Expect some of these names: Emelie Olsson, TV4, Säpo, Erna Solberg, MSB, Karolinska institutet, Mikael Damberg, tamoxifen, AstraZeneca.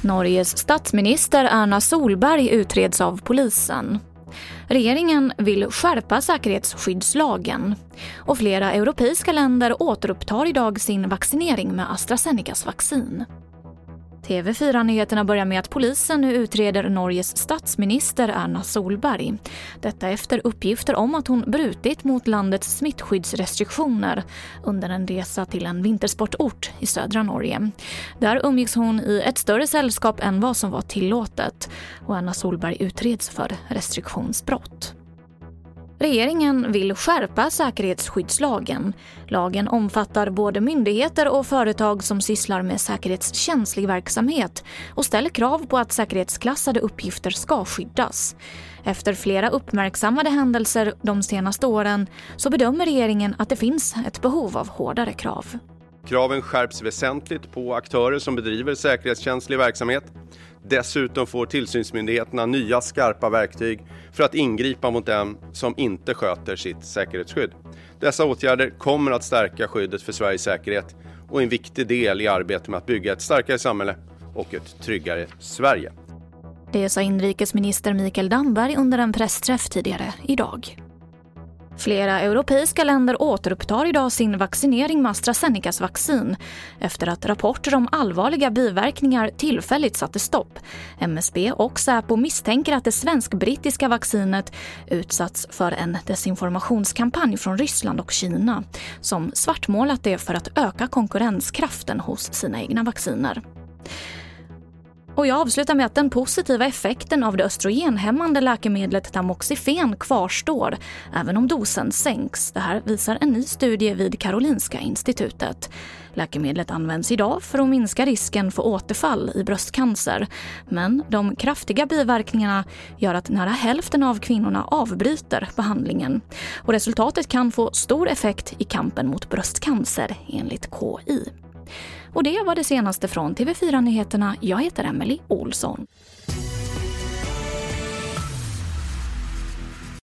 Norges statsminister Erna Solberg utreds av polisen. Regeringen vill skärpa säkerhetsskyddslagen och flera europeiska länder återupptar idag sin vaccinering med AstraZenecas vaccin. TV4-nyheterna börjar med att polisen nu utreder Norges statsminister Erna Solberg. Detta efter uppgifter om att hon brutit mot landets smittskyddsrestriktioner under en resa till en vintersportort i södra Norge. Där umgicks hon i ett större sällskap än vad som var tillåtet och Erna Solberg utreds för restriktionsbrott. Regeringen vill skärpa säkerhetsskyddslagen. Lagen omfattar både myndigheter och företag som sysslar med säkerhetskänslig verksamhet och ställer krav på att säkerhetsklassade uppgifter ska skyddas. Efter flera uppmärksammade händelser de senaste åren så bedömer regeringen att det finns ett behov av hårdare krav. Kraven skärps väsentligt på aktörer som bedriver säkerhetskänslig verksamhet. Dessutom får tillsynsmyndigheterna nya skarpa verktyg för att ingripa mot dem som inte sköter sitt säkerhetsskydd. Dessa åtgärder kommer att stärka skyddet för Sveriges säkerhet och är en viktig del i arbetet med att bygga ett starkare samhälle och ett tryggare Sverige. Det sa inrikesminister Mikael Damberg under en pressträff tidigare idag. Flera europeiska länder återupptar idag sin vaccinering med AstraZenecas vaccin efter att rapporter om allvarliga biverkningar tillfälligt satte stopp. MSB och Säpo misstänker att det svensk-brittiska vaccinet utsatts för en desinformationskampanj från Ryssland och Kina som svartmålat det för att öka konkurrenskraften hos sina egna vacciner. Och jag avslutar med att den positiva effekten av det östrogenhämmande läkemedlet tamoxifen kvarstår, även om dosen sänks. Det här visar en ny studie vid Karolinska institutet. Läkemedlet används idag för att minska risken för återfall i bröstcancer. Men de kraftiga biverkningarna gör att nära hälften av kvinnorna avbryter behandlingen. Och resultatet kan få stor effekt i kampen mot bröstcancer, enligt KI. Och det var det senaste från TV4-nyheterna. Jag heter Emelie Olsson.